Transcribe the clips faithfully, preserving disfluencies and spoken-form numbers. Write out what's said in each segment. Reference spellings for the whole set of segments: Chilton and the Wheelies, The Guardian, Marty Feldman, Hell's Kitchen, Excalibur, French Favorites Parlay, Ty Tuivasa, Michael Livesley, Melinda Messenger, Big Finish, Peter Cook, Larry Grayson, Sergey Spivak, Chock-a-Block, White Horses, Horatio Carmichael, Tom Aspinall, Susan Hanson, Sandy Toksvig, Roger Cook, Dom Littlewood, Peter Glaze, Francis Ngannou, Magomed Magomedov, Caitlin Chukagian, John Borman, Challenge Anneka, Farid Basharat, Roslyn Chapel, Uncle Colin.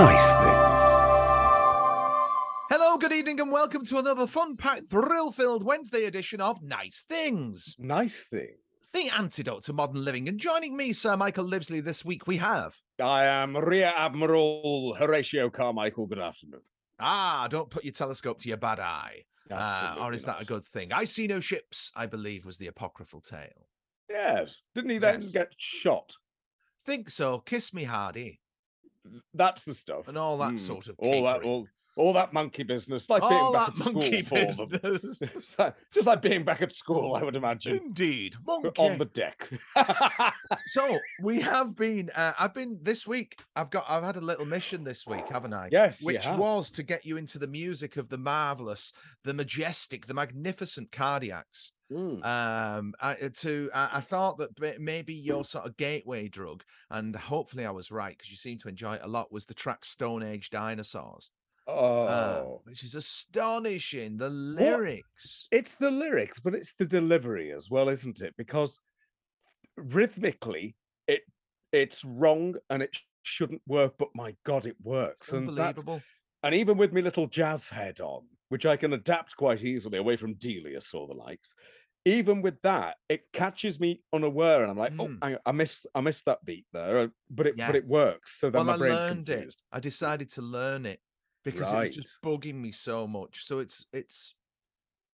nice things. Hello, good evening, and welcome to another fun-packed, thrill-filled Wednesday edition of Nice Things. Nice Things. The antidote to modern living. And joining me, Sir Michael Livesley, this week we have... I am Rear Admiral Horatio Carmichael. Good afternoon. Ah, don't put your telescope to your bad eye. Uh, or is not. That a good thing? I see no ships, I believe, was the apocryphal tale. Yes. Didn't he then yes. get shot? Think so. Kiss me, Hardy. That's the stuff. And all that mm. sort of all that, all, all that monkey business. Like all being back at school for them. Just like being back at school, I would imagine. Indeed. Monkey. On the deck. So we have been, uh, I've been this week, I've got, I've had a little mission this week, haven't I? Yes. Which was to get you into the music of the marvelous, the majestic, the magnificent Cardiacs. Mm. Um, I, to I, I thought that maybe your sort of gateway drug, and hopefully I was right because you seem to enjoy it a lot, was the track Stone Age Dinosaurs. Oh, uh, which is astonishing. The lyrics, well, it's the lyrics, but it's the delivery as well, isn't it? Because rhythmically, it it's wrong and it shouldn't work, but my God, it works. It's unbelievable. And, and even with my little jazz head on, which I can adapt quite easily away from Delius or the likes. Even with that, it catches me unaware, and I'm like, mm. "Oh, I missed, I missed that beat there." But it, yeah. but it works. So then well, my I brain's learned confused. It. I decided to learn it because right. it was just bugging me so much. So it's, it's,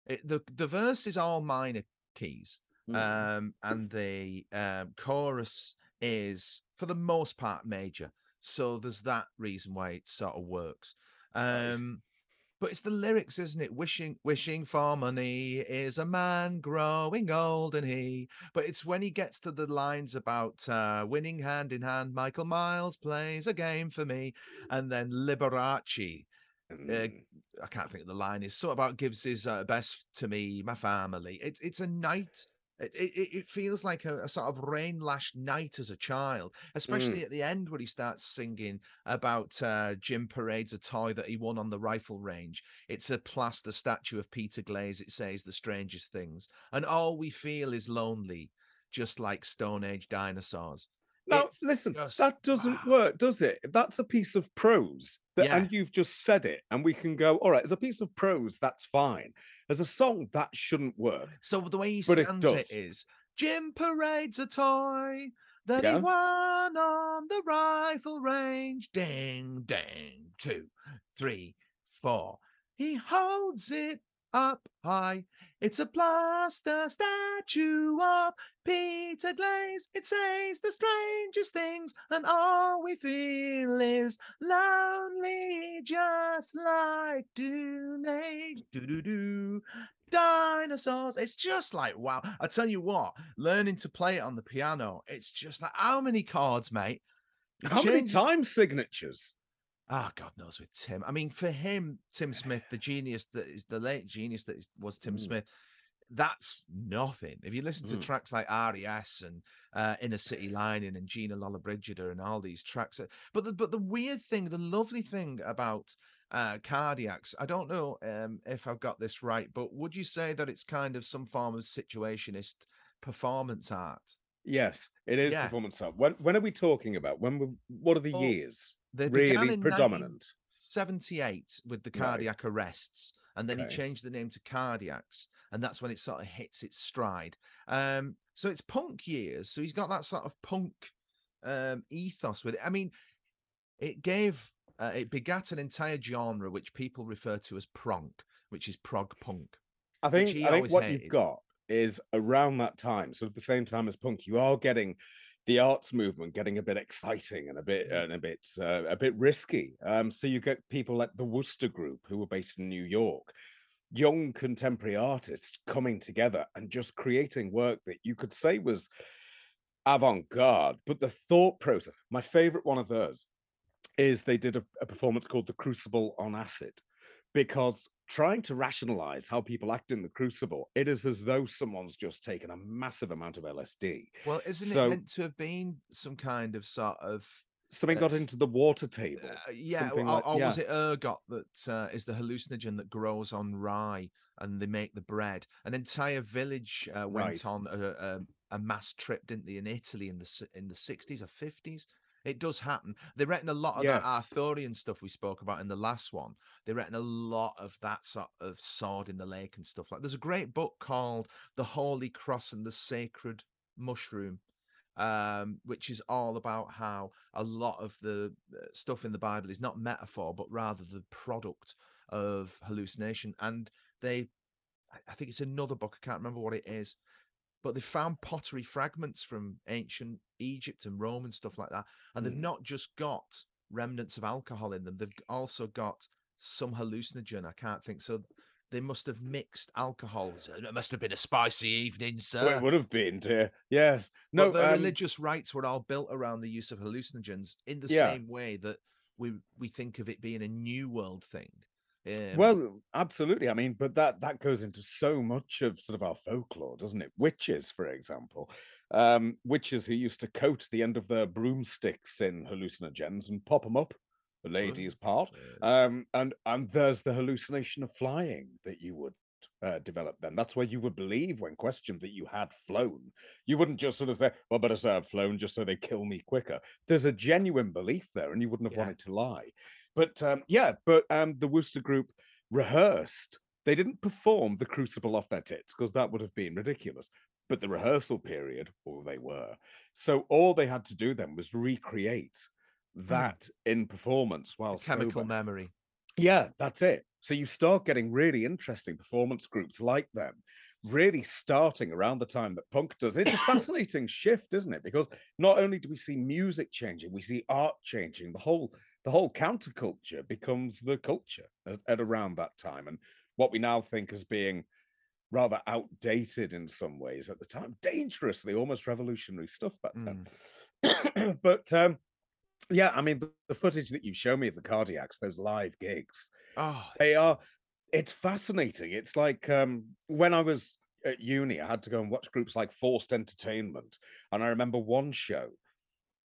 it, the the verse is all minor keys, mm. um, and the um, chorus is for the most part major. So there's that reason why it sort of works. Um, nice. But it's the lyrics, isn't it? Wishing wishing for money is a man growing old and he. But it's when he gets to the lines about uh, winning hand in hand, Michael Miles plays a game for me. And then Liberace, uh, I can't think of the line, is so about gives his uh, best to me, my family. It, it's a night. It, it, it feels like a, a sort of rain-lashed night as a child, especially mm. at the end where he starts singing about uh, Jim Parade's a toy that he won on the rifle range. It's a plaster statue of Peter Glaze. It says the strangest things. And all we feel is lonely, just like Stone Age dinosaurs. Now, it's listen, just, that doesn't wow. work, does it? That's a piece of prose. That, yeah. And you've just said it, and we can go, all right, as a piece of prose, that's fine. As a song, that shouldn't work. So the way he stands it, it is, Jim Parade's a toy that yeah. he won on the rifle range. Ding, ding, two, three, four. He holds it up high, it's a plaster statue of Peter Glaze. It says the strangest things, and all we feel is lonely, just like do do do dinosaurs. It's just like wow! I tell you what, learning to play it on the piano, it's just like how many chords, mate? How many time signatures? Ah, oh, God knows with Tim. I mean, for him, Tim Smith, the genius that is the late genius that is, was Tim mm. Smith, that's nothing. If you listen to mm. tracks like R E S and uh, Inner City Lining and Gina Lollobrigida and all these tracks, but the, but the weird thing, the lovely thing about uh, Cardiacs, I don't know um, if I've got this right, but would you say that it's kind of some form of situationist performance art? Yes, it is yeah. performance art. When when are we talking about? When were, what are the oh. years? They really in predominant. seventy-eight with the cardiac right. arrests, and then okay. he changed the name to Cardiacs, and that's when it sort of hits its stride. Um, so it's punk years. So he's got that sort of punk um, ethos with it. I mean, it gave uh, it begat an entire genre which people refer to as pronk, which is prog punk. I think I think what hated. You've got is around that time, sort of the same time as punk. You are getting the arts movement getting a bit exciting and a bit and a bit uh, a bit risky. Um, so you get people like the Wooster Group, who were based in New York, young contemporary artists coming together and just creating work that you could say was avant-garde. But the thought process, my favorite one of those, is they did a, a performance called The Crucible on Acid, because trying to rationalize how people act in the Crucible, it is as though someone's just taken a massive amount of L S D. Well, isn't so, it meant to have been some kind of sort of... Something uh, got into the water table. Uh, yeah, or, like, or yeah. was it ergot that uh, is the hallucinogen that grows on rye and they make the bread? An entire village uh, went right. on a, a, a mass trip, didn't they, in Italy in the in the sixties or fifties? It does happen. They reckon a lot of yes. that Arthurian stuff we spoke about in the last one. They reckon a lot of that sort of sword in the lake and stuff like. There's a great book called The Holy Cross and the Sacred Mushroom, um, which is all about how a lot of the stuff in the Bible is not metaphor, but rather the product of hallucination. And they, I think it's another book, I can't remember what it is, but they found pottery fragments from ancient Egypt and Rome and stuff like that. And mm. they've not just got remnants of alcohol in them. They've also got some hallucinogen. I can't think. So they must have mixed alcohols. It must have been a spicy evening, sir. Well, it would have been, dear. Yes. No, but the um, religious rites were all built around the use of hallucinogens in the yeah. same way that we, we think of it being a New World thing. Um, well, absolutely. I mean, but that that goes into so much of sort of our folklore, doesn't it? Witches, for example, um, witches who used to coat the end of their broomsticks in hallucinogens and pop them up, the ladies' oh, part. Um, and and there's the hallucination of flying that you would uh, develop then. That's where you would believe, when questioned, that you had flown. You wouldn't just sort of say, well, better say I've flown just so they kill me quicker. There's a genuine belief there, and you wouldn't have yeah. wanted to lie. But um, yeah, but um, the Wooster Group rehearsed. They didn't perform The Crucible off their tits because that would have been ridiculous. But the rehearsal period, or they were. So all they had to do then was recreate that mm. in performance while sober. Chemical memory. Yeah, that's it. So you start getting really interesting performance groups like them, really starting around the time that punk does. It's a fascinating shift, isn't it? Because not only do we see music changing, we see art changing. The whole... The whole counterculture becomes the culture at, at around that time. And what we now think as being rather outdated in some ways at the time, dangerously, almost revolutionary stuff back then. Mm. But um, yeah, I mean, the, the footage that you show me of the Cardiacs, those live gigs, oh, they it's... are, it's fascinating. It's like um, when I was at uni, I had to go and watch groups like Forced Entertainment. And I remember one show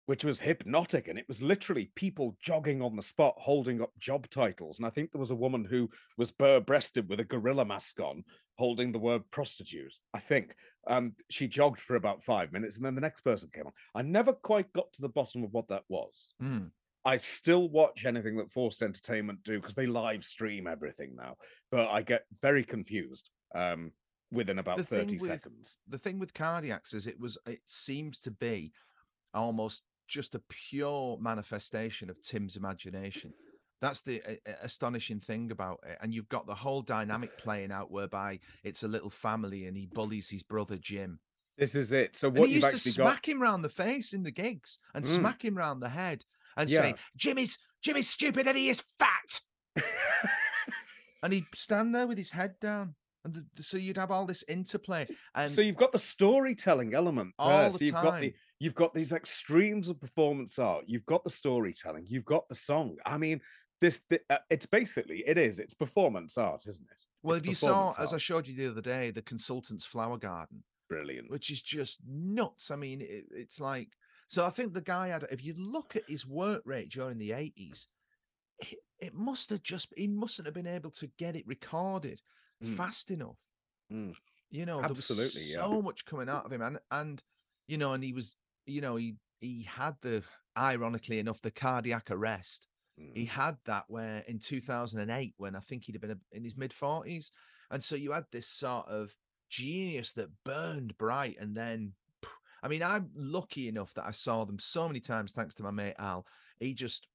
which was hypnotic, and it was literally people jogging on the spot, holding up job titles. And I think there was a woman who was bare-breasted with a gorilla mask on, holding the word prostitute, I think. Um, she jogged for about five minutes, and then the next person came on. I never quite got to the bottom of what that was. Mm. I still watch anything that Forced Entertainment do, because they live stream everything now. But I get very confused um, within about thirty seconds. The thing with Cardiacs is it was, it seems to be almost just a pure manifestation of Tim's imagination. That's the uh, astonishing thing about it. And you've got the whole dynamic playing out whereby it's a little family and he bullies his brother Jim. This is it. So what and he you've used actually to smack got... him round the face in the gigs and mm. smack him round the head and yeah. say, Jimmy's Jimmy's stupid and he is fat. And he'd stand there with his head down. And the, so you'd have all this interplay, and so you've got the storytelling element all there. The so you've time. got the you've got these extremes of performance art. You've got the storytelling. You've got the song. I mean, this the, uh, it's basically it is it's performance art, isn't it? Well, if you saw, art. as I showed you the other day, the Consultant's Flower Garden, brilliant, which is just nuts. I mean, it, it's like so. I think the guy had. If you look at his work rate during the eighties, it, it must have just he mustn't have been able to get it recorded fast mm. enough. mm. You know, absolutely, there was so yeah. much coming out of him, and and you know, and he was, you know, he he had the, ironically enough, the cardiac arrest. mm. He had that where in two thousand eight, when I think he'd have been in his mid forties, and so you had this sort of genius that burned bright. And then I mean, I'm lucky enough that I saw them so many times thanks to my mate Al. He just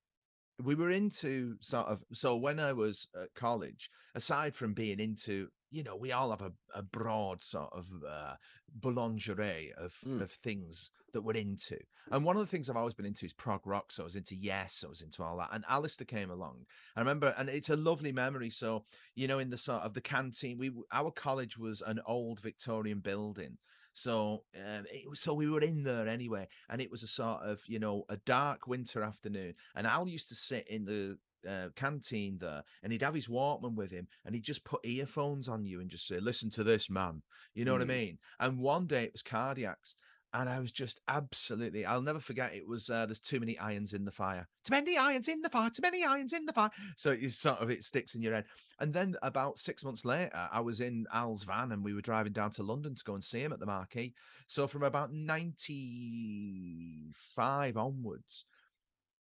We were into sort of, so when I was at college, aside from being into, you know, we all have a, a broad sort of uh, boulangerie of, mm. of things that we're into. And one of the things I've always been into is prog rock. So I was into Yes, I was into all that. And Alistair came along. I remember, and it's a lovely memory. So, you know, in the sort of the canteen, we our college was an old Victorian building. So, um, it, so we were in there anyway, and it was a sort of, you know, a dark winter afternoon, and Al used to sit in the uh, canteen there, and he'd have his Walkman with him, and he'd just put earphones on you and just say, listen to this, man. You know mm. what I mean? And one day it was Cardiacs, and I was just absolutely, I'll never forget, it was, uh, there's too many irons in the fire, too many irons in the fire, too many irons in the fire. So it's sort of, it sticks in your head. And then about six months later, I was in Al's van, and we were driving down to London to go and see him at the Marquee. So from about ninety-five onwards,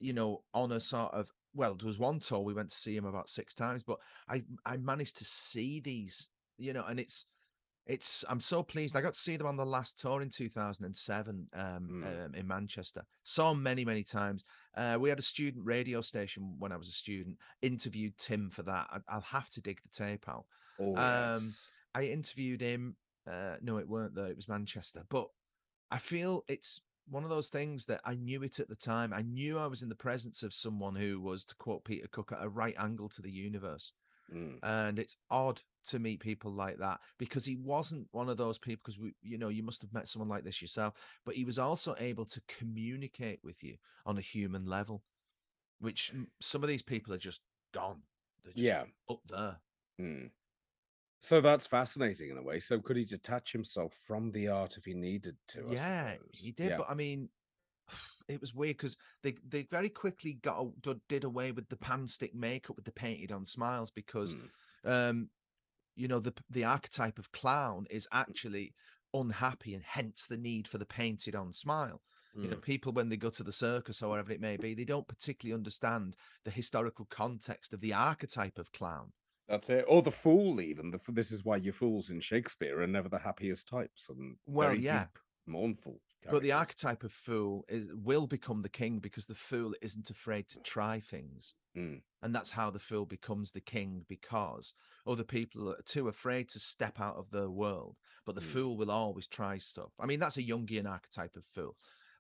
you know, on a sort of, well, there was one tour we went to see him about six times, but I, I managed to see these, you know, and it's, it's, I'm so pleased. I got to see them on the last tour in two thousand seven um, mm. um, in Manchester. Saw him many, many times. Uh, we had a student radio station when I was a student, interviewed Tim for that. I, I'll have to dig the tape out. Oh, um, yes. I interviewed him. Uh, no, it weren't though. It was Manchester. But I feel it's one of those things that I knew it at the time. I knew I was in the presence of someone who was, to quote Peter Cook, at a right angle to the universe. Mm. And it's odd to meet people like that, because he wasn't one of those people, because we, you know, you must have met someone like this yourself, but he was also able to communicate with you on a human level, which some of these people are just gone. They're just yeah. up there. Mm. So that's fascinating in a way. So could he detach himself from the art if he needed to? I yeah, suppose. he did. Yeah. But I mean, it was weird because they, they very quickly got did away with the pan stick makeup with the painted on smiles, because mm. um you know, the the archetype of clown is actually unhappy, and hence the need for the painted on smile. Mm. You know, people when they go to the circus or wherever it may be, they don't particularly understand the historical context of the archetype of clown. That's it. Or the fool, even. The, this is why your fools in Shakespeare are never the happiest types, and well, very yeah. deep, mournful. Characters. But the archetype of fool is will become the king, because the fool isn't afraid to try things. Mm. And that's how the fool becomes the king, because other people are too afraid to step out of their world. But the mm. fool will always try stuff. I mean, that's a Jungian archetype of fool.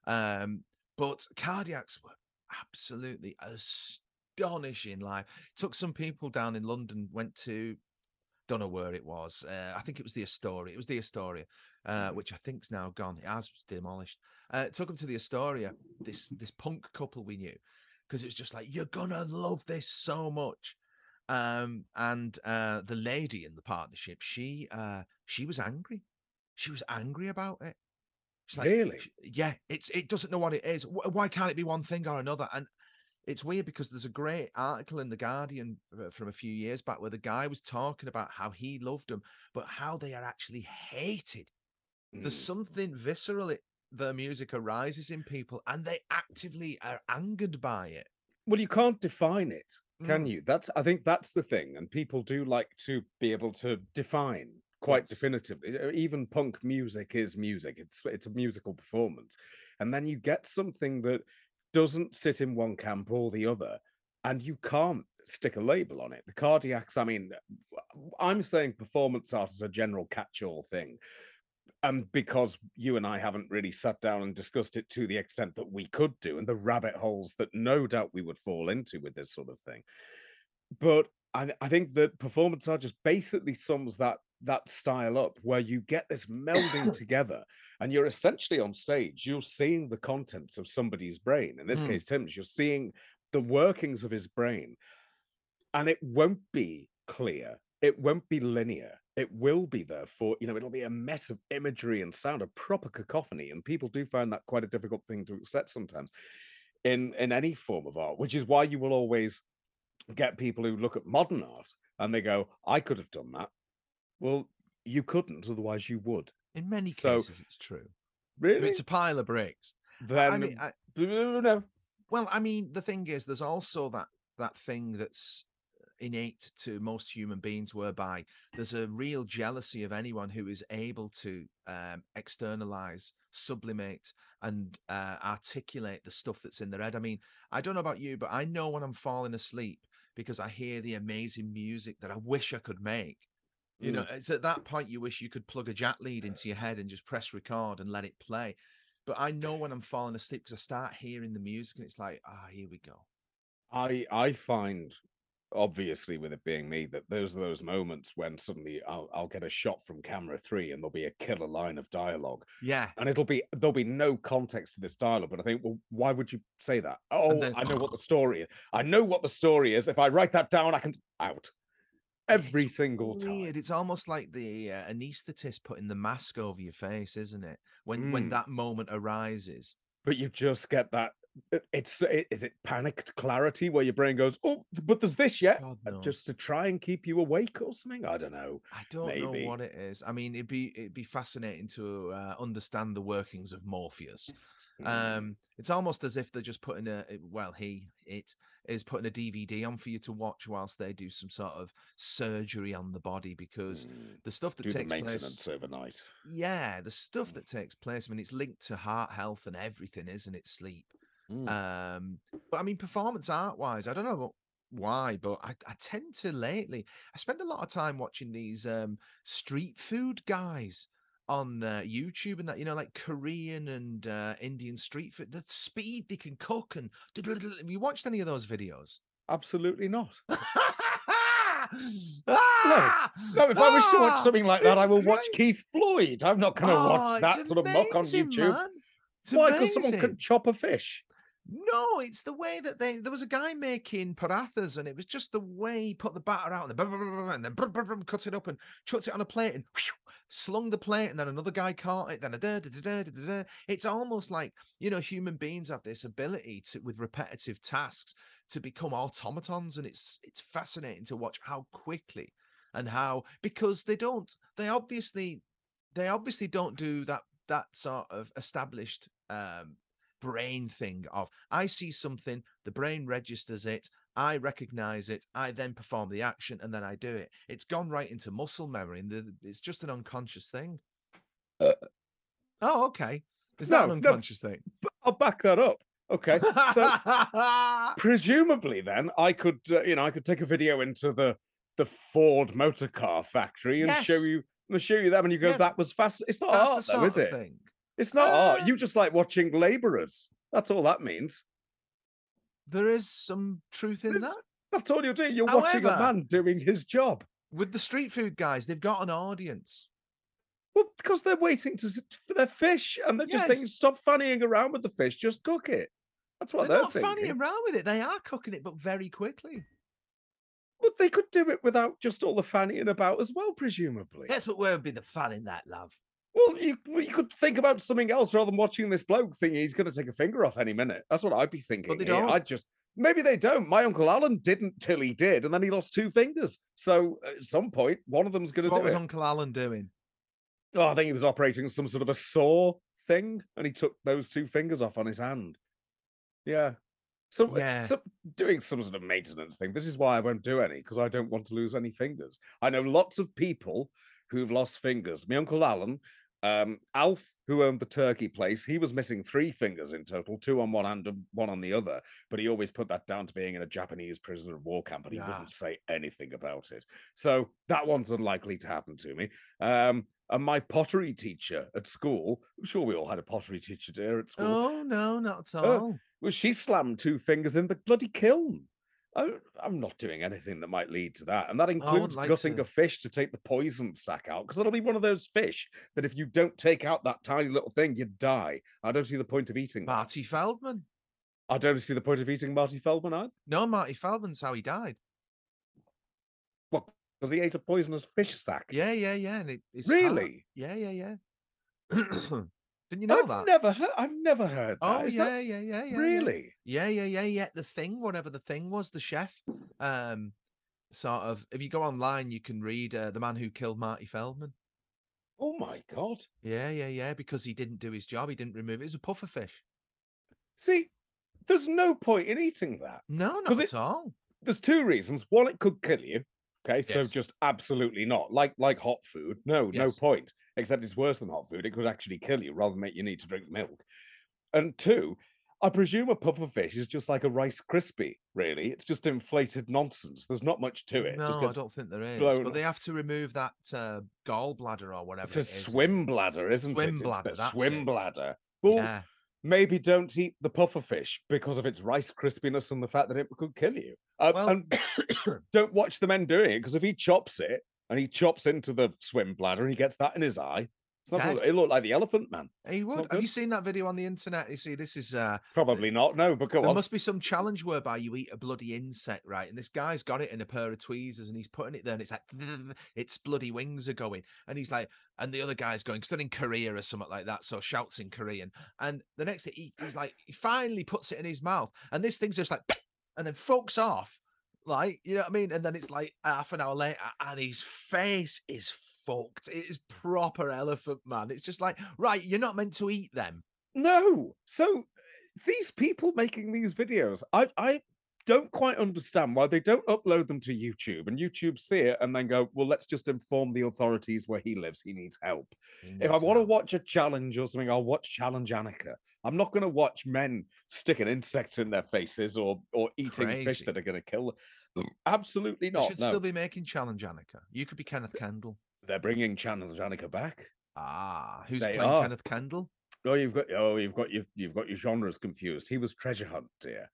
Um, but Cardiacs were absolutely astonishing live. Took some people down in London, went to, don't know where it was. Uh, I think it was the Astoria. It was the Astoria. Uh, which I think's now gone. It has demolished. Uh, took him to the Astoria, this this punk couple we knew, because it was just like, you're gonna love this so much. Um, and uh, the lady in the partnership, she uh, she was angry. She was angry about it. She's like, really? Yeah. It's it doesn't know what it is. Why can't it be one thing or another? And it's weird because there's a great article in The Guardian from a few years back where the guy was talking about how he loved them, but how they are actually hated. There's something visceral. It, their music arises in people, and they actively are angered by it. Well, you can't define it, can mm. you? That's, I think that's the thing. And people do like to be able to define quite yes. definitively. Even punk music is music. It's, it's a musical performance. And then you get something that doesn't sit in one camp or the other, and you can't stick a label on it. The Cardiacs, I mean, I'm saying performance art is a general catch-all thing. And because you and I haven't really sat down and discussed it to the extent that we could do, and the rabbit holes that no doubt we would fall into with this sort of thing. But I, I think that performance art just basically sums that that style up, where you get this melding together, and you're essentially on stage, you're seeing the contents of somebody's brain. In this mm. case, Tim's, you're seeing the workings of his brain. And it won't be clear. It won't be linear. It will be, therefore, you know, it'll be a mess of imagery and sound, a proper cacophony. And people do find that quite a difficult thing to accept sometimes in, in any form of art, which is why you will always get people who look at modern art and they go, I could have done that. Well, you couldn't, otherwise you would. In many so, cases, it's true. Really? If it's a pile of bricks. Then, I mean, I, no. Well, I mean, the thing is, there's also that that thing that's innate to most human beings, whereby there's a real jealousy of anyone who is able to um, externalize, sublimate, and uh, articulate the stuff that's in their head. I mean, I don't know about you, but I know when I'm falling asleep because I hear the amazing music that I wish I could make. You mm. know, it's at that point you wish you could plug a jack lead into your head and just press record and let it play. But I know when I'm falling asleep because I start hearing the music and it's like, ah, oh, here we go. I I find... obviously, with it being me, that those are those moments when suddenly I'll, I'll get a shot from camera three and there'll be a killer line of dialogue. Yeah. And it'll be, there'll be no context to this dialogue. But I think, well, why would you say that? Oh, then, I know what the story is. I know what the story is. If I write that down, I can out every it's single weird. time. It's almost like the uh, anaesthetist putting the mask over your face, isn't it? When, mm. when that moment arises. But you just get that. It's it, is it panicked clarity where your brain goes, oh, but there's this yet, God, no. just to try and keep you awake or something. I don't know. I don't maybe. know what it is. I mean, it'd be it'd be fascinating to uh, understand the workings of Morpheus Um, it's almost as if they're just putting a, well, he, it is putting a D V D on for you to watch whilst they do some sort of surgery on the body, because mm. the stuff that do takes the maintenance place overnight. Yeah, the stuff that takes place, I mean, it's linked to heart health and everything, isn't it? Sleep. Mm. Um, but I mean, performance art wise, I don't know what, why, but I, I tend to lately, I spend a lot of time watching these um, street food guys on uh, YouTube, and that, you know, like Korean and uh, Indian street food, the speed they can cook. And have you watched any of those videos? Absolutely not. no. no, if I wish to watch something like that, I will watch Keith Floyd. I'm not going to watch that sort of mock on YouTube. Why? Because someone could chop a fish. No, it's the way that they, there was a guy making parathas, and it was just the way he put the batter out and then, and then cut it up and chucked it on a plate and whoosh, slung the plate, and then another guy caught it. Then a da, da, da, da, da, da. It's almost like, you know, human beings have this ability to, with repetitive tasks, to become automatons, and it's it's fascinating to watch how quickly and how, because they don't, they obviously, they obviously don't do that that sort of established um brain thing of, I see something, the brain registers it, I recognize it, I then perform the action, and then I do it. It's gone right into muscle memory, and the, it's just an unconscious thing. Uh, oh, okay. Is no, that an unconscious no, thing? I'll back that up. Okay. So presumably, then I could, uh, you know, I could take a video into the the Ford motor car factory and yes. show you, and show you that, when you go, yeah. that was fast. It's not That's art, though, is it? Thing. It's not uh, art. You just like watching labourers. That's all that means. There is some truth in There's, that. That's all you're doing. You're However, watching a man doing his job. With the street food guys, they've got an audience. Well, because they're waiting to, for their fish, and they're yes. just thinking, stop fannying around with the fish, just cook it. That's what they're, they're not thinking. Fannying around with it. They are cooking it, but very quickly. But they could do it without just all the fannying about as well, presumably. That's what would be the fun in that, love. Well, you, you could think about something else rather than watching this bloke thinking he's going to take a finger off any minute. That's what I'd be thinking. But they don't. I'd just, maybe they don't. My Uncle Alan didn't till he did, and then he lost two fingers. So at some point, one of them's going to do it. What was Uncle Alan doing? Oh, I think he was operating some sort of a saw thing, and he took those two fingers off on his hand. Yeah. So, yeah. so doing some sort of maintenance thing. This is why I won't do any, because I don't want to lose any fingers. I know lots of people who've lost fingers. My Uncle Alan, um, Alf, who owned the turkey place, he was missing three fingers in total, two on one hand and one on the other, but he always put that down to being in a Japanese prisoner of war camp, and he yeah. wouldn't say anything about it. So that one's unlikely to happen to me. Um, and my pottery teacher at school, I'm sure we all had a pottery teacher there at school. Oh, no, not at all. Uh, well, she slammed two fingers in the bloody kiln. I'm not doing anything that might lead to that. And that includes like gutting to. a fish to take the poison sac out, because that'll be one of those fish that if you don't take out that tiny little thing, you die. I don't see the point of eating Marty that. Feldman. I don't see the point of eating Marty Feldman either. No, Marty Feldman's how he died. What? Because he ate a poisonous fish sac. Yeah, yeah, yeah. And it, it's really? Hard. Yeah, yeah, yeah. Didn't you know I've that? Never heard, I've never heard that. Oh, Is yeah, that... yeah, yeah, yeah. Really? Yeah, yeah, yeah, yeah. The thing, whatever the thing was, the chef, um, sort of, if you go online, you can read uh, The Man Who Killed Marty Feldman. Oh, my God. Yeah, yeah, yeah, because he didn't do his job. He didn't remove it. It was a puffer fish. See, there's no point in eating that. No, not at it, all. There's two reasons. One, it could kill you. Okay, yes. So just absolutely not. Like like hot food, no, yes. no point. Except it's worse than hot food. It could actually kill you rather than make you need to drink milk. And two, I presume a puffer fish is just like a Rice Krispie, really. It's just inflated nonsense. There's not much to it. No, I don't think there is. But up. They have to remove that uh, gallbladder or whatever. It's a it is. swim bladder, isn't swim it? Bladder, it's that's swim it. bladder. Well, yeah. Maybe don't eat the puffer fish because of its Rice Krispiness and the fact that it could kill you. Uh, well, and don't watch the men doing it, because if he chops it and he chops into the swim bladder and he gets that in his eye, it's not good. It looked like the elephant man. He would. Have you seen that video on the internet? You see, this is uh, probably not. No, but go on. There must be some challenge whereby you eat a bloody insect, right? And this guy's got it in a pair of tweezers and he's putting it there, and it's like its bloody wings are going, and he's like, and the other guy's going, because they're in Korea or something like that, so shouts in Korean. And the next thing he, he's like, he finally puts it in his mouth, and this thing's just like, and then folks off, like, you know what I mean? And then it's like half an hour later, and his face is fucked. It is proper elephant man. It's just like, right, you're not meant to eat them. No. So these people making these videos, I, I don't quite understand why they don't upload them to YouTube and YouTube see it and then go, well, let's just inform the authorities where he lives. He needs help. He needs if I help. want to watch a challenge or something, I'll watch Challenge Anneka. I'm not going to watch men sticking insects in their faces or or eating Crazy. fish that are going to kill them. Absolutely not. You should no. still be making Challenge Anneka. You could be Kenneth Kendall. They're bringing Challenge Anneka back. Ah, who's they playing are. Kenneth Kendall? Oh, you've got oh, you've got your you've got your genres confused. He was Treasure Hunt, dear.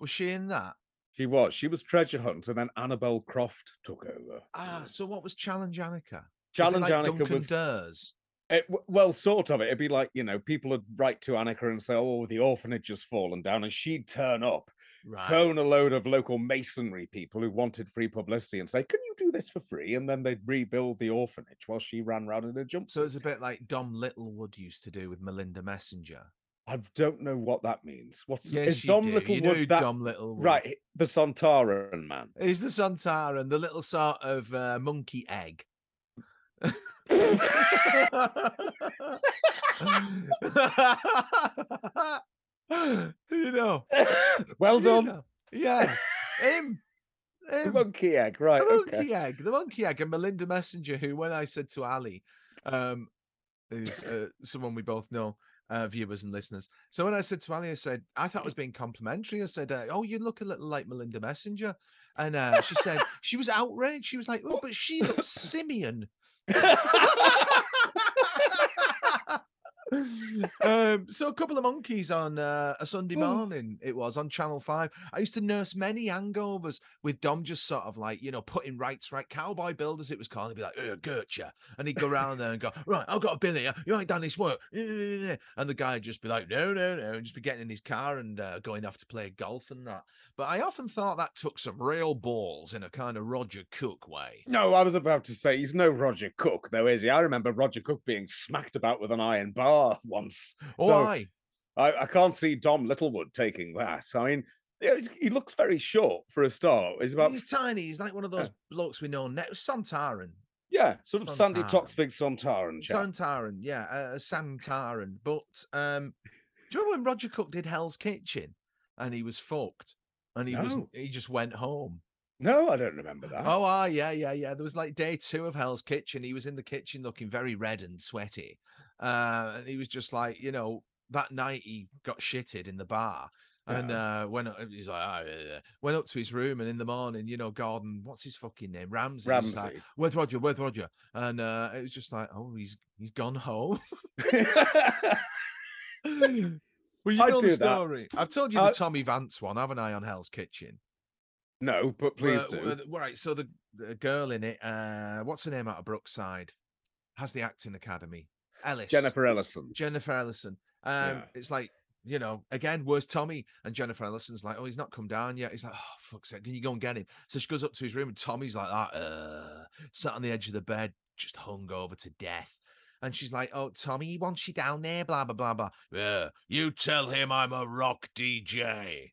Was she in that? She was. She was Treasure Hunt, and then Annabelle Croft took over. Ah, so what was Challenge Anneka? Challenge like Anneka Duncan was Durs? It, well, sort of. It. It'd be like, you know, people would write to Anneka and say, "Oh, the orphanage has fallen down," and she'd turn up, right. phone a load of local masonry people who wanted free publicity, and say, "Can you do this for free?" And then they'd rebuild the orphanage while she ran round in a jumpsuit. So it's a bit like Dom Littlewood used to do with Melinda Messenger. I don't know what that means. What's yes, is Dom Littlewood, you know that, Dom Littlewood? Right, the Santaran man. He's the Santaran, the little sort of uh, monkey egg. You know. Well done. You know. Yeah. Him. Him. The monkey egg, right. The monkey okay. egg. The monkey egg and Melinda Messenger, who when I said to Ali, um, who's uh, someone we both know, Uh, viewers and listeners. So when I said to Ali, I said, I thought it was being complimentary. I said, uh, oh, you look a little like Melinda Messenger. And uh, she said, she was outraged. She was like, oh, but she looks simian. um, so a couple of monkeys on uh, a Sunday morning, it was, on Channel five. I used to nurse many hangovers with Dom just sort of like, you know, putting rights, right, cowboy builders, it was called. He'd be like, uh, Gertrude. And he'd go around there and go, right, I've got a bin here. You ain't done this work. And the guy would just be like, no, no, no. And just be getting in his car and uh, going off to play golf and that. But I often thought that took some real balls in a kind of Roger Cook way. No, I was about to say, he's no Roger Cook, though, is he? I remember Roger Cook being smacked about with an iron bar once. Oh, so I. I, I can't see Dom Littlewood taking that. I mean, he looks very short for a start. He's about he's tiny. He's like one of those yeah. blokes we know now. Santaran. Yeah, sort of Santaran. Sandy Toksvig Santaran. Chap. Santaran, yeah, uh, Santaran. But um, do you remember when Roger Cook did Hell's Kitchen and he was fucked and he no. was he just went home? No, I don't remember that. Oh, ah, yeah, yeah, yeah. There was like day two of Hell's Kitchen. He was in the kitchen looking very red and sweaty. Uh, and he was just like, you know, that night he got shitted in the bar yeah. and uh, went, he's like, oh, yeah, yeah. went up to his room and in the morning, you know, Gordon, what's his fucking name? Ramsey. Ramsey. Like, where's Roger? Where's Roger? And uh, it was just like, oh, he's he's gone home. Well, you I know the story. That. I've told you uh, the Tommy Vance one, haven't I, on Hell's Kitchen? No, but please uh, do. Uh, right, so the, the girl in it, uh, what's her name out of Brookside, has the acting academy. Ellis. Jennifer Ellison. Jennifer Ellison. Um, yeah. It's like, you know, again, where's Tommy? And Jennifer Ellison's like, oh, he's not come down yet. He's like, oh, fuck's sake, can you go and get him? So she goes up to his room and Tommy's like that, uh, sat on the edge of the bed, just hung over to death. And she's like, oh, Tommy, he wants you down there, blah, blah, blah, blah. Yeah, you tell him I'm a rock D J.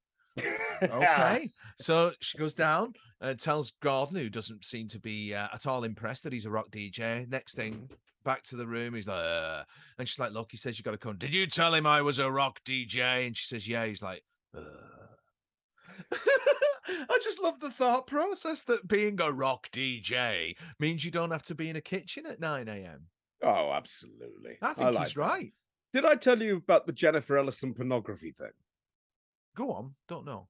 Okay. So she goes down and tells Gordon, who doesn't seem to be uh, at all impressed that he's a rock D J. Next thing, back to the room, he's like, uh, and she's like, look, he says you got to come. Did you tell him I was a rock D J? And she says, yeah. He's like, uh. I just love the thought process that being a rock D J means you don't have to be in a kitchen at nine a m Oh, absolutely. I think I like he's that. right. Did I tell you about the Jennifer Ellison pornography thing? Go on, don't know.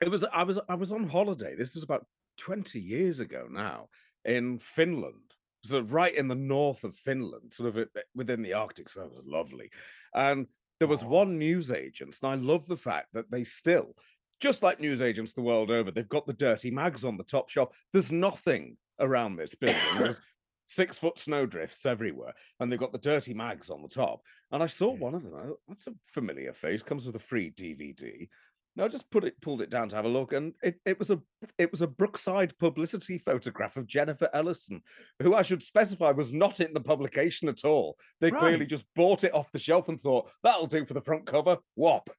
It was I was I was on holiday. This is about twenty years ago now in Finland. Sort of right in the north of Finland, sort of within the Arctic, so it was lovely. And there was one newsagent, and I love the fact that they still, just like newsagents the world over, they've got the dirty mags on the top shelf. There's nothing around this building. There's six-foot snowdrifts everywhere, and they've got the dirty mags on the top. And I saw one of them. I thought, that's a familiar face. Comes with a free D V D. No, I just put it, pulled it down to have a look, and it, it was a it was a Brookside publicity photograph of Jennifer Ellison, who I should specify was not in the publication at all. They right. clearly just bought it off the shelf and thought, that'll do for the front cover, whop.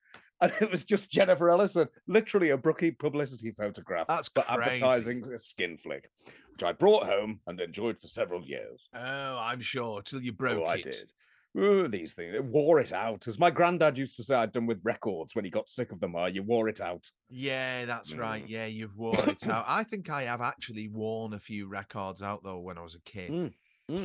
And it was just Jennifer Ellison, literally a Brookie publicity photograph. That's but crazy. Advertising a skin flick, which I brought home and enjoyed for several years. Oh, I'm sure, till you broke oh, it. I did. Ooh, these things, it wore it out. As my granddad used to say, I'd done with records when he got sick of them. Oh, you wore it out. Yeah, that's mm. right. Yeah, you've worn it out. I think I have actually worn a few records out, though, when I was a kid, mm.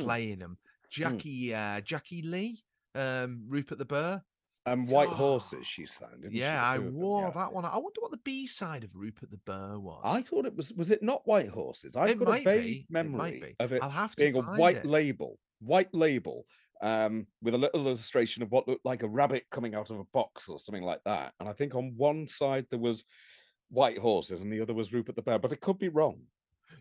playing them. Jackie mm. uh, Jackie Lee, um, Rupert the Bear. And um, White oh. Horses, she sang, didn't yeah, she? I wore yeah. that one. I wonder what the B-side of Rupert the Bear was. I thought it was, was it not White Horses? I've it got a vague be. memory it of it I'll have to being a white it. label, white label. Um, with a little illustration of what looked like a rabbit coming out of a box or something like that. And I think on one side there was White Horses and the other was Rupert the Bear, but it could be wrong.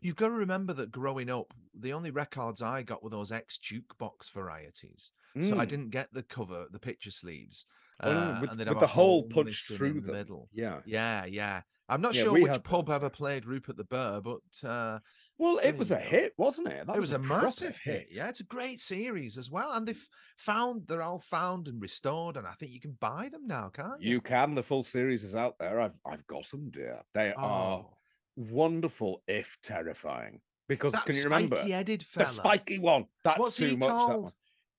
You've got to remember that growing up, the only records I got were those ex-jukebox varieties. Mm. So I didn't get the cover, the picture sleeves. Oh, uh, with, and with the hole punched through them. The middle. Yeah, yeah, yeah. I'm not yeah, sure which pub ever played Rupert the Bear, but... Uh, well, it was a hit, wasn't it? That it was, was a massive hit. hit. Yeah, it's a great series as well. And they've found, they're all found and restored, and I think you can buy them now, can't you? You can. The full series is out there. I've, I've got them, dear. They oh. are wonderful, if terrifying. Because that can you remember? Spiky-headed fella. The spiky one. That's What's too much, called? that one.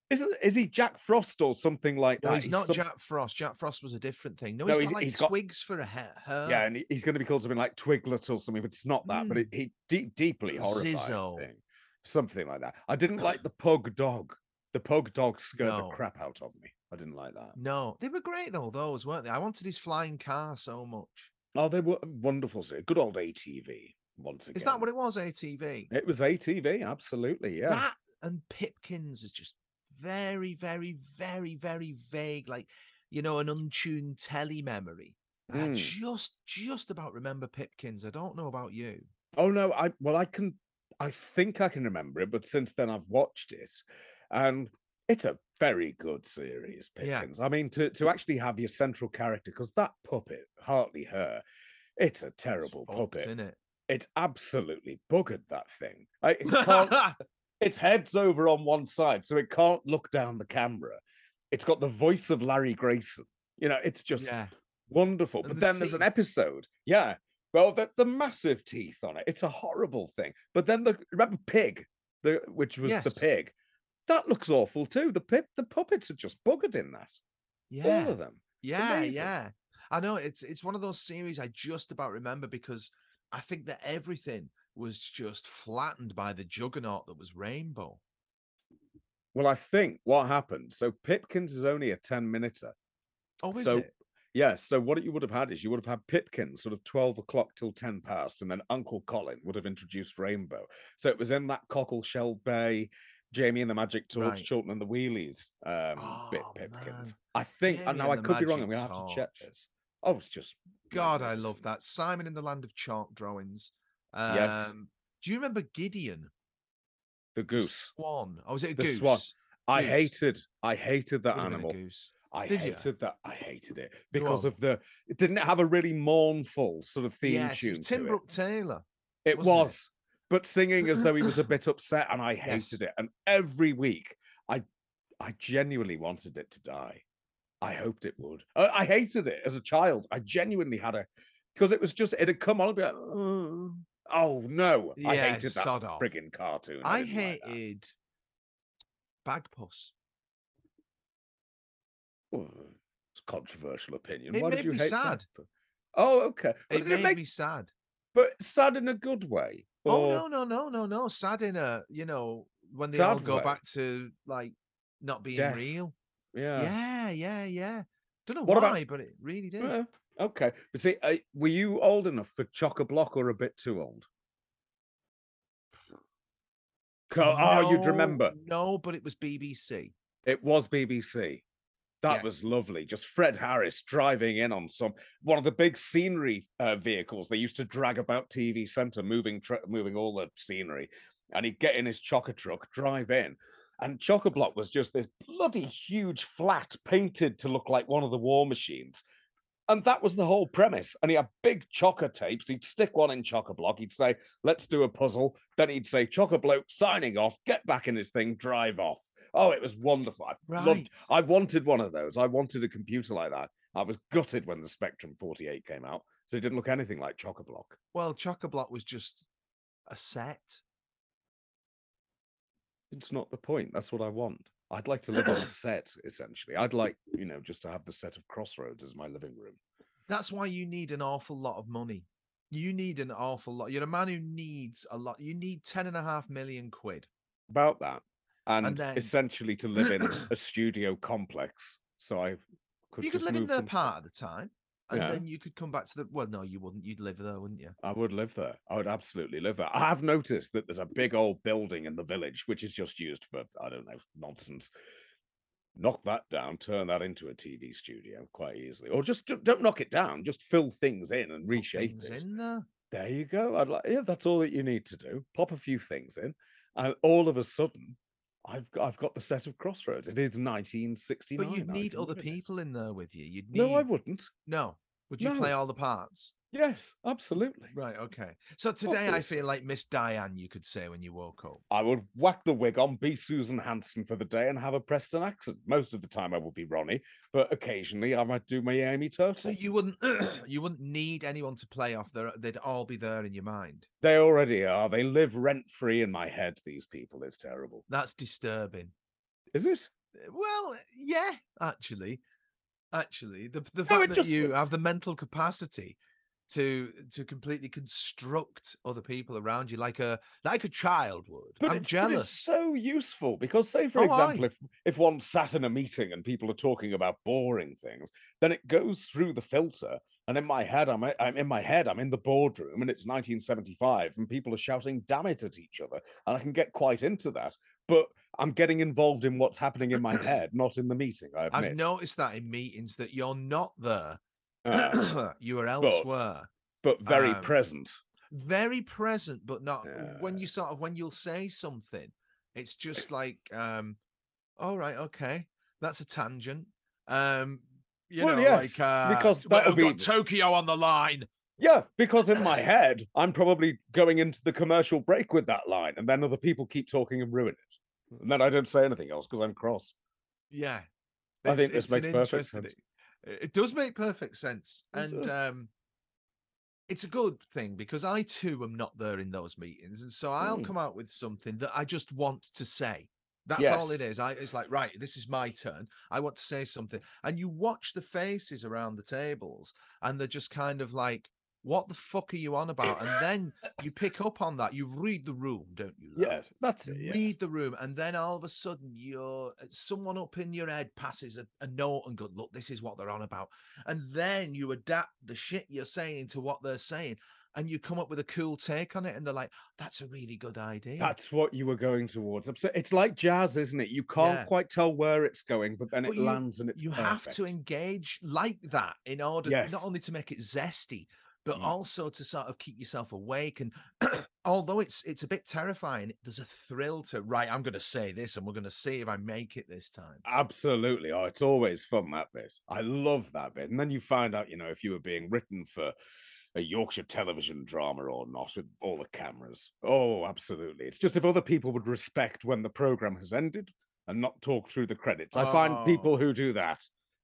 Isn't is he Jack Frost or something like no, that? He's, he's not some... Jack Frost. Jack Frost was a different thing. No, no he's, he's got like he's twigs got... for a hair. Yeah, and he's going to be called something like Twiglet or something, but it's not that. Mm. But it, he deep, deeply horrifying Zizzo. thing, something like that. I didn't like the pug dog. The pug dog scared no. the crap out of me. I didn't like that. No, they were great though. Those weren't they? I wanted his flying car so much. Oh, they were wonderful. Good old A T V once again. Is that what it was? A T V. It was A T V. Absolutely, yeah. That and Pipkins is just. Very, very, very, very vague, like, you know, an untuned telly memory. Mm. I just, just about remember Pipkins. I don't know about you. Oh, no, I, well, I can, I think I can remember it, but since then I've watched it. And it's a very good series, Pipkins. Yeah. I mean, to, to actually have your central character, because that puppet, Hartley Her, it's a terrible it's puppet. Isn't it? It's absolutely buggered, that thing. I, it can't... Its head's over on one side, so it can't look down the camera. It's got the voice of Larry Grayson. You know, it's just yeah. wonderful. And but the then teeth. There's an episode. Yeah. Well, the, the massive teeth on it. It's a horrible thing. But then, the remember Pig, the, which was yes. the pig? That looks awful, too. The pip, the puppets are just buggered in that. Yeah. All of them. Yeah, yeah. I know. It's, it's one of those series I just about remember because I think that everything... was just flattened by the juggernaut that was Rainbow. Well, I think what happened, so Pipkins is only a ten-minuter. Oh, is so, it? Yeah, so what you would have had is you would have had Pipkins sort of twelve o'clock till ten past, and then Uncle Colin would have introduced Rainbow. So it was in that Cockle Shell Bay, Jamie and the Magic Torch, right. Chilton and the Wheelies um, oh, bit Pipkins. Man. I think, Jamie and now and I could Magic be wrong, I'm going to have to check this. Oh, it's just... God, I love that. Simon in the Land of Chalk drawings. Um, yes. Do you remember Gideon? The goose. The swan. Oh, was it a the goose? Swan. I goose. hated, I hated that animal. Goose. I Did hated you? that. I hated it because of the, it didn't have a really mournful sort of theme yes, tune. It was Tim Brooke Taylor. It was, it? but singing as though he was a bit upset and I hated yes. it. And every week I, I genuinely wanted it to die. I hoped it would. I, I hated it as a child. I genuinely had a, because it was just, it had come on and be like, oh. Oh, no. Yeah, I hated that frigging cartoon. I, I hated like Bagpuss. Well, it's a controversial opinion. It Why made did you me hate sad. Bagpuss? Oh, okay. Well, it made it make... me sad. But sad in a good way? Or... Oh, no, no, no, no, no. Sad in a, you know, when they sad all go way. back to, like, not being Death. real. Yeah. Yeah, yeah, yeah. Don't know what why, about... but it really did. Yeah. Okay, but see, uh, were you old enough for Chock-a-Block or a bit too old? No, oh, you'd remember. No, but it was B B C. It was B B C. That yeah. was lovely. Just Fred Harris driving in on some one of the big scenery uh, vehicles they used to drag about T V Centre, moving moving all the scenery, and he'd get in his chock-a-truck, drive in. And Chock-a-Block was just this bloody huge flat painted to look like one of the war machines. And that was the whole premise. And he had big chocker tapes. He'd stick one in Chock-a-Block. He'd say, let's do a puzzle. Then he'd say, Chock-a-Bloke signing off, get back in his thing, drive off. Oh, it was wonderful. I right. loved I wanted one of those. I wanted a computer like that. I was gutted when the Spectrum forty-eight came out. So it didn't look anything like Chock-a-Block. Well, Chock-a-Block was just a set. It's not the point. That's what I want. I'd like to live on a set, essentially. I'd like, you know, just to have the set of Crossroads as my living room. That's why you need an awful lot of money. You need an awful lot. You're a man who needs a lot. You need ten and a half million quid. About that. And, and then... essentially to live in a studio complex. So I could you could live in their part of the time. And yeah. then you could come back to the... Well, no, you wouldn't. You'd live there, wouldn't you? I would live there. I would absolutely live there. I have noticed that there's a big old building in the village, which is just used for, I don't know, nonsense. Knock that down, turn that into a T V studio quite easily. Or just don't knock it down. Just fill things in and reshape things it. In there. There you go. I'd like, yeah, that's all that you need to do. Pop a few things in. And all of a sudden, I've got, I've got the set of Crossroads. It is nineteen sixty-nine. But you'd need other people in there with you. You'd need... No, I wouldn't. No. Would you no. play all the parts? Yes, absolutely. Right, okay. So today I feel like Miss Diane, you could say, when you woke up. I would whack the wig on, be Susan Hanson for the day and have a Preston accent. Most of the time I would be Ronnie, but occasionally I might do my Amy Turtle. So you wouldn't you wouldn't need anyone to play off. Their, they'd all be there in your mind. They already are. They live rent-free in my head, these people. It's terrible. That's disturbing. Is it? Well, yeah, actually. Actually, the, the no, fact that just... you have the mental capacity to to completely construct other people around you like a like a child would. But I'm it's, jealous. But it's so useful because, say, for oh, example, I... if, if one sat in a meeting and people are talking about boring things, then it goes through the filter. And in my head, I'm, I'm in my head, I'm in the boardroom and it's nineteen seventy-five and people are shouting, damn it, at each other. And I can get quite into that. But I'm getting involved in what's happening in my head, not in the meeting. I admit. I've noticed that in meetings that you're not there. Uh, you are elsewhere. But, but very um, present. Very present, but not uh, when you sort of, when you'll say something, it's just like, um, all right, okay, that's a tangent. Um, You well, know, yes, like, uh, because that would be got Tokyo on the line. Yeah, because in my head, I'm probably going into the commercial break with that line, and then other people keep talking and ruin it, and then I don't say anything else because I'm cross. Yeah, I think this makes perfect sense. It does make perfect sense, it and um, it's a good thing because I too am not there in those meetings, and so I'll mm. come out with something that I just want to say. That's yes. all it is. I, it's like, right, this is my turn. I want to say something. And you watch the faces around the tables and they're just kind of like, what the fuck are you on about? And then you pick up on that. You read the room, don't you? Love? Yeah, that's it. Yeah. Read the room. And then all of a sudden, you're someone up in your head passes a, a note and goes, look, this is what they're on about. And then you adapt the shit you're saying to what they're saying. And you come up with a cool take on it, and they're like, that's a really good idea. That's what you were going towards. It's like jazz, isn't it? You can't yeah. quite tell where it's going, but then but it you, lands and it's You perfect. Have to engage like that in order yes. not only to make it zesty, but mm. also to sort of keep yourself awake. And although it's it's a bit terrifying, there's a thrill to, right, I'm going to say this, and we're going to see if I make it this time. Absolutely. Oh, it's always fun, that bit. I love that bit. And then you find out, you know, if you were being written for a Yorkshire television drama or not, with all the cameras. Oh, absolutely. It's just if other people would respect when the programme has ended and not talk through the credits. I oh, find people who do that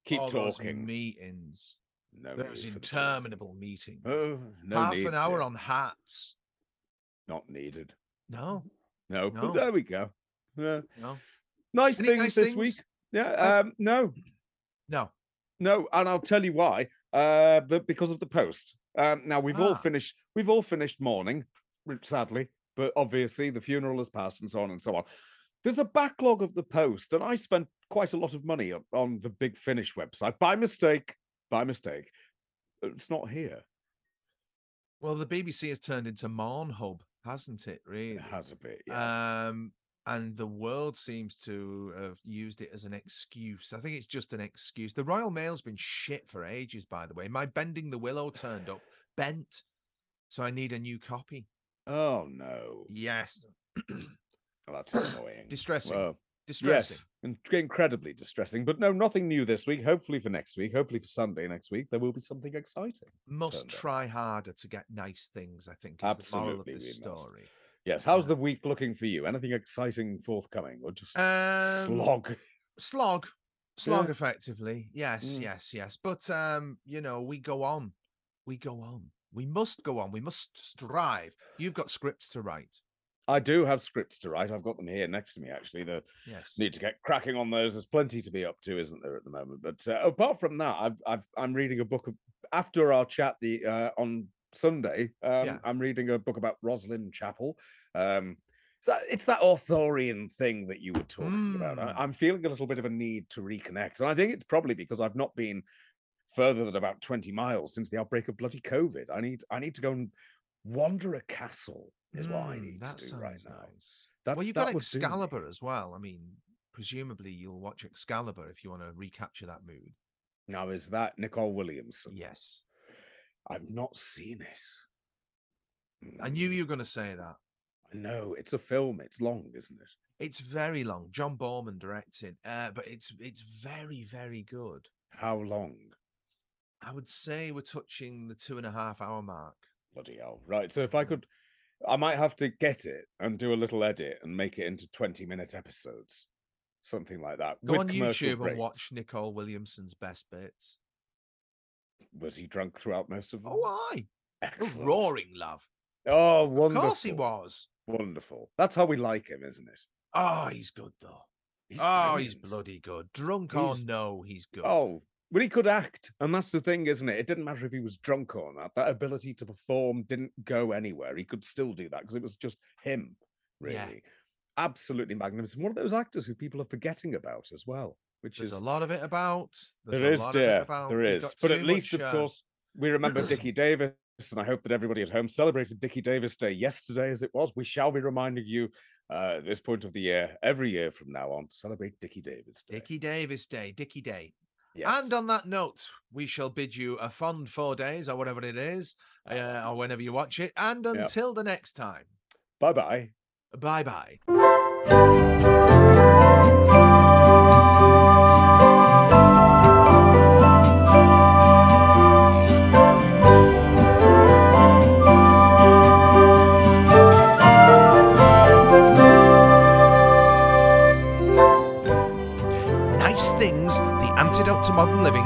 keep all talking. Those meetings. No those interminable meetings. Oh, no Half need an hour there. On hats. Not needed. No. No, no. But there we go. Yeah. No. Nice Any things nice this things? Week. Yeah. Um, no. No. No, and I'll tell you why. Uh, but because of the post. Um, now we've ah. all finished. We've all finished mourning, sadly, but obviously the funeral has passed, and so on and so on. There's a backlog of the post, and I spent quite a lot of money on the Big Finish website by mistake. By mistake, it's not here. Well, the B B C has turned into Mourn Hub, hasn't it? Really, it has a bit. Yes. Um, and the world seems to have used it as an excuse. I think it's just an excuse. The Royal Mail's been shit for ages, by the way. My Bending the Willow turned up bent, so I need a new copy. Oh, no. Yes. Well, that's annoying. Distressing. Well, distressing. Yes, incredibly distressing. But no, nothing new this week. Hopefully for next week. Hopefully for Sunday next week, there will be something exciting. Must try out. harder to get nice things, I think, is Absolutely, the moral of this story. Must. Yes, how's the week looking for you? Anything exciting forthcoming or just um, slog? Slog. Slog, yeah. effectively. Yes, mm. yes, yes. But, um, you know, we go on. We go on. We must go on. We must strive. You've got scripts to write. I do have scripts to write. I've got them here next to me, actually. The yes. Need to get cracking on those. There's plenty to be up to, isn't there, at the moment? But uh, apart from that, I've, I've, I'm reading a book of, after our chat the uh, on Sunday. Um, yeah. I'm reading a book about Roslyn Chapel. Um, so it's that Arthurian thing that you were talking mm. about. I, I'm feeling a little bit of a need to reconnect, and I think it's probably because I've not been further than about twenty miles since the outbreak of bloody COVID. I need, I need to go and wander a castle. Is mm, what I need to do right nice. now. That's, well, you've got Excalibur as well. I mean, presumably you'll watch Excalibur if you want to recapture that mood. Now, is that Nicole Williamson? Yes. I've not seen it. I knew you were going to say that. I know. It's a film. It's long, isn't it? It's very long. John Borman directed, uh, but it's it's very, very good. How long? I would say we're touching the two and a half hour mark. Bloody hell. Right. So if I could... I might have to get it and do a little edit and make it into twenty-minute episodes, something like that. Go on YouTube breaks. And watch Nicole Williamson's best bits. Was he drunk throughout most of them? Oh, aye. Excellent. Roaring love. Oh, wonderful. Of course he was. Wonderful. That's how we like him, isn't it? Oh, he's good, though. He's oh, brilliant. He's bloody good. Drunk he's... or no, he's good. Oh, well, he could act, and that's the thing, isn't it? It didn't matter if he was drunk or not. That ability to perform didn't go anywhere. He could still do that because it was just him, really. Yeah. Absolutely magnificent. One of those actors who people are forgetting about as well, which There's is... a lot of it about. There's there a is, lot dear. Of it about. There is. But at least, much, of uh... course, we remember Dickie Davies, and I hope that everybody at home celebrated Dickie Davies Day yesterday, as it was. We shall be reminding you uh, at this point of the year, every year from now on, to celebrate Dickie Davies Day. Dickie Davies Day. Dickie Day. Yes. And on that note, we shall bid you a fond four days or whatever it is, uh, or whenever you watch it. And until yep. the next time. Bye-bye. Bye-bye. Modern Living